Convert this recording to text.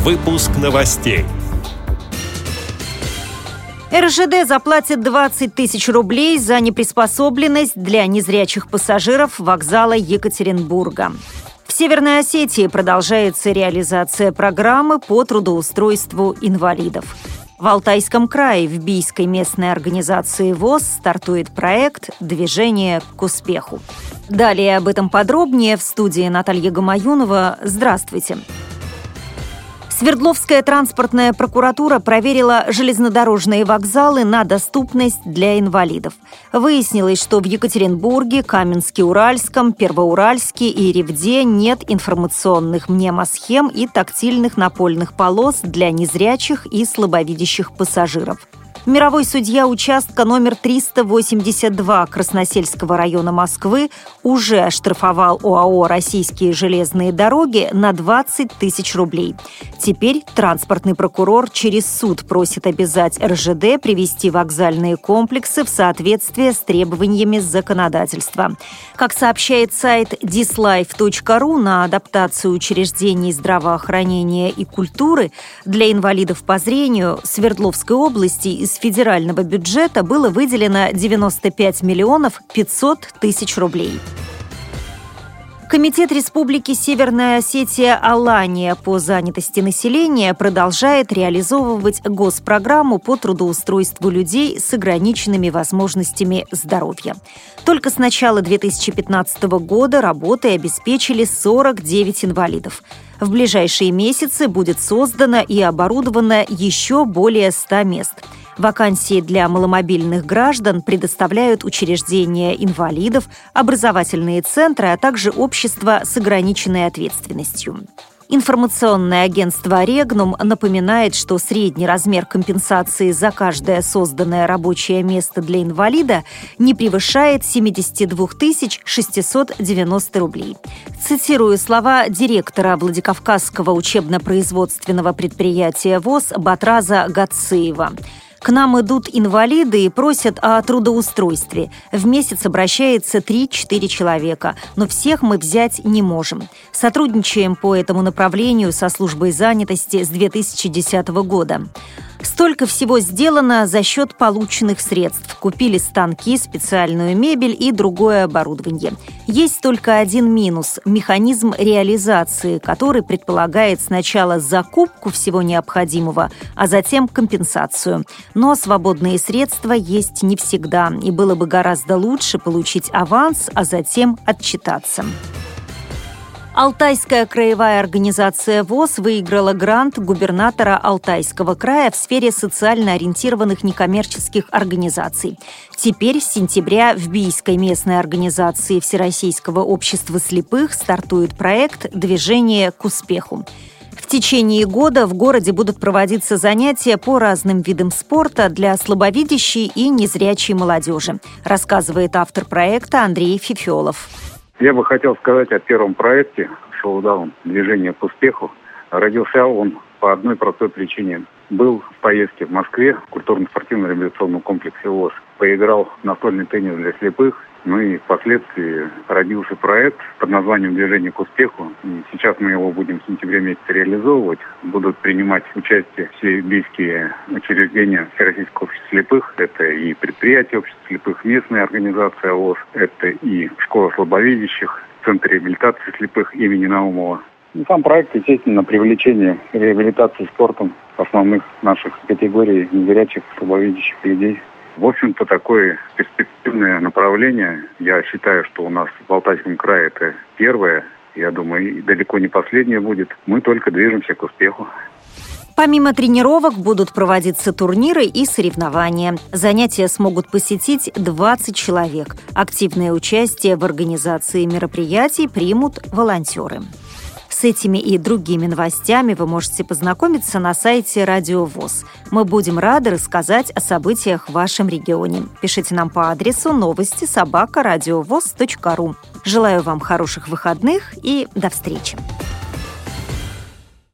Выпуск новостей. РЖД заплатит 20 тысяч рублей за неприспособленность для незрячих пассажиров вокзала Екатеринбурга. В Северной Осетии продолжается реализация программы по трудоустройству инвалидов. В Алтайском крае в Бийской местной организации ВОС стартует проект «Движение к успеху». Далее об этом подробнее в студии Наталья Гамаюнова. Здравствуйте. Свердловская транспортная прокуратура проверила железнодорожные вокзалы на доступность для инвалидов. Выяснилось, что в Екатеринбурге, Каменске-Уральском, Первоуральске и Ревде нет информационных мнемосхем и тактильных напольных полос для незрячих и слабовидящих пассажиров. Мировой судья участка номер 382 Красносельского района Москвы уже оштрафовал ОАО «Российские железные дороги» на 20 тысяч рублей. Теперь транспортный прокурор через суд просит обязать РЖД привести вокзальные комплексы в соответствие с требованиями законодательства. Как сообщает сайт dislife.ru, на адаптацию учреждений здравоохранения и культуры для инвалидов по зрению Свердловской области из федерального бюджета было выделено 95 миллионов 500 тысяч рублей. Комитет Республики Северная Осетия-Алания по занятости населения продолжает реализовывать госпрограмму по трудоустройству людей с ограниченными возможностями здоровья. Только с начала 2015 года работой обеспечили 49 инвалидов. В ближайшие месяцы будет создано и оборудовано еще более 100 мест. Вакансии для маломобильных граждан предоставляют учреждения инвалидов, образовательные центры, а также общества с ограниченной ответственностью. Информационное агентство «Регнум» напоминает, что средний размер компенсации за каждое созданное рабочее место для инвалида не превышает 72 690 рублей. Цитирую слова директора Владикавказского учебно-производственного предприятия ВОЗ Батраза Гаццеева. «К нам идут инвалиды и просят о трудоустройстве. В месяц обращается 3-4 человека, но всех мы взять не можем. Сотрудничаем по этому направлению со службой занятости с 2010 года. Столько всего сделано за счет полученных средств. Купили станки, специальную мебель и другое оборудование. Есть только один минус – механизм реализации, который предполагает сначала закупку всего необходимого, а затем компенсацию. Но свободные средства есть не всегда, и было бы гораздо лучше получить аванс, а затем отчитаться». Алтайская краевая организация ВОС выиграла грант губернатора Алтайского края в сфере социально ориентированных некоммерческих организаций. Теперь с сентября в Бийской местной организации Всероссийского общества слепых стартует проект «Движение к успеху». В течение года в городе будут проводиться занятия по разным видам спорта для слабовидящей и незрячей молодежи, рассказывает автор проекта Андрей Фифелов. Я бы хотел сказать о первом проекте «Шоудаун. Движение к успеху». Родился он по одной простой причине. Был в поездке в Москве в культурно-спортивно-реабилитационном комплексе ВОС. Поиграл в настольный теннис для слепых. Ну и впоследствии родился проект под названием «Движение к успеху». И сейчас мы его будем в сентябре месяце реализовывать. Будут принимать участие все бийские учреждения Всероссийского общества слепых. Это и предприятие общества слепых, местная организация ВОС. Это и школа слабовидящих, центр реабилитации слепых имени Наумова. Сам проект, естественно, привлечение реабилитации спортом основных наших категорий незрячих, слабовидящих людей. В общем-то, такое перспективное направление. Я считаю, что у нас в Алтайском крае это первое, я думаю, и далеко не последнее будет. Мы только движемся к успеху. Помимо тренировок будут проводиться турниры и соревнования. Занятия смогут посетить 20 человек. Активное участие в организации мероприятий примут волонтеры. С этими и другими новостями вы можете познакомиться на сайте Радио ВОС. Мы будем рады рассказать о событиях в вашем регионе. Пишите нам по адресу новости@радиовос.ру. Желаю вам хороших выходных и до встречи!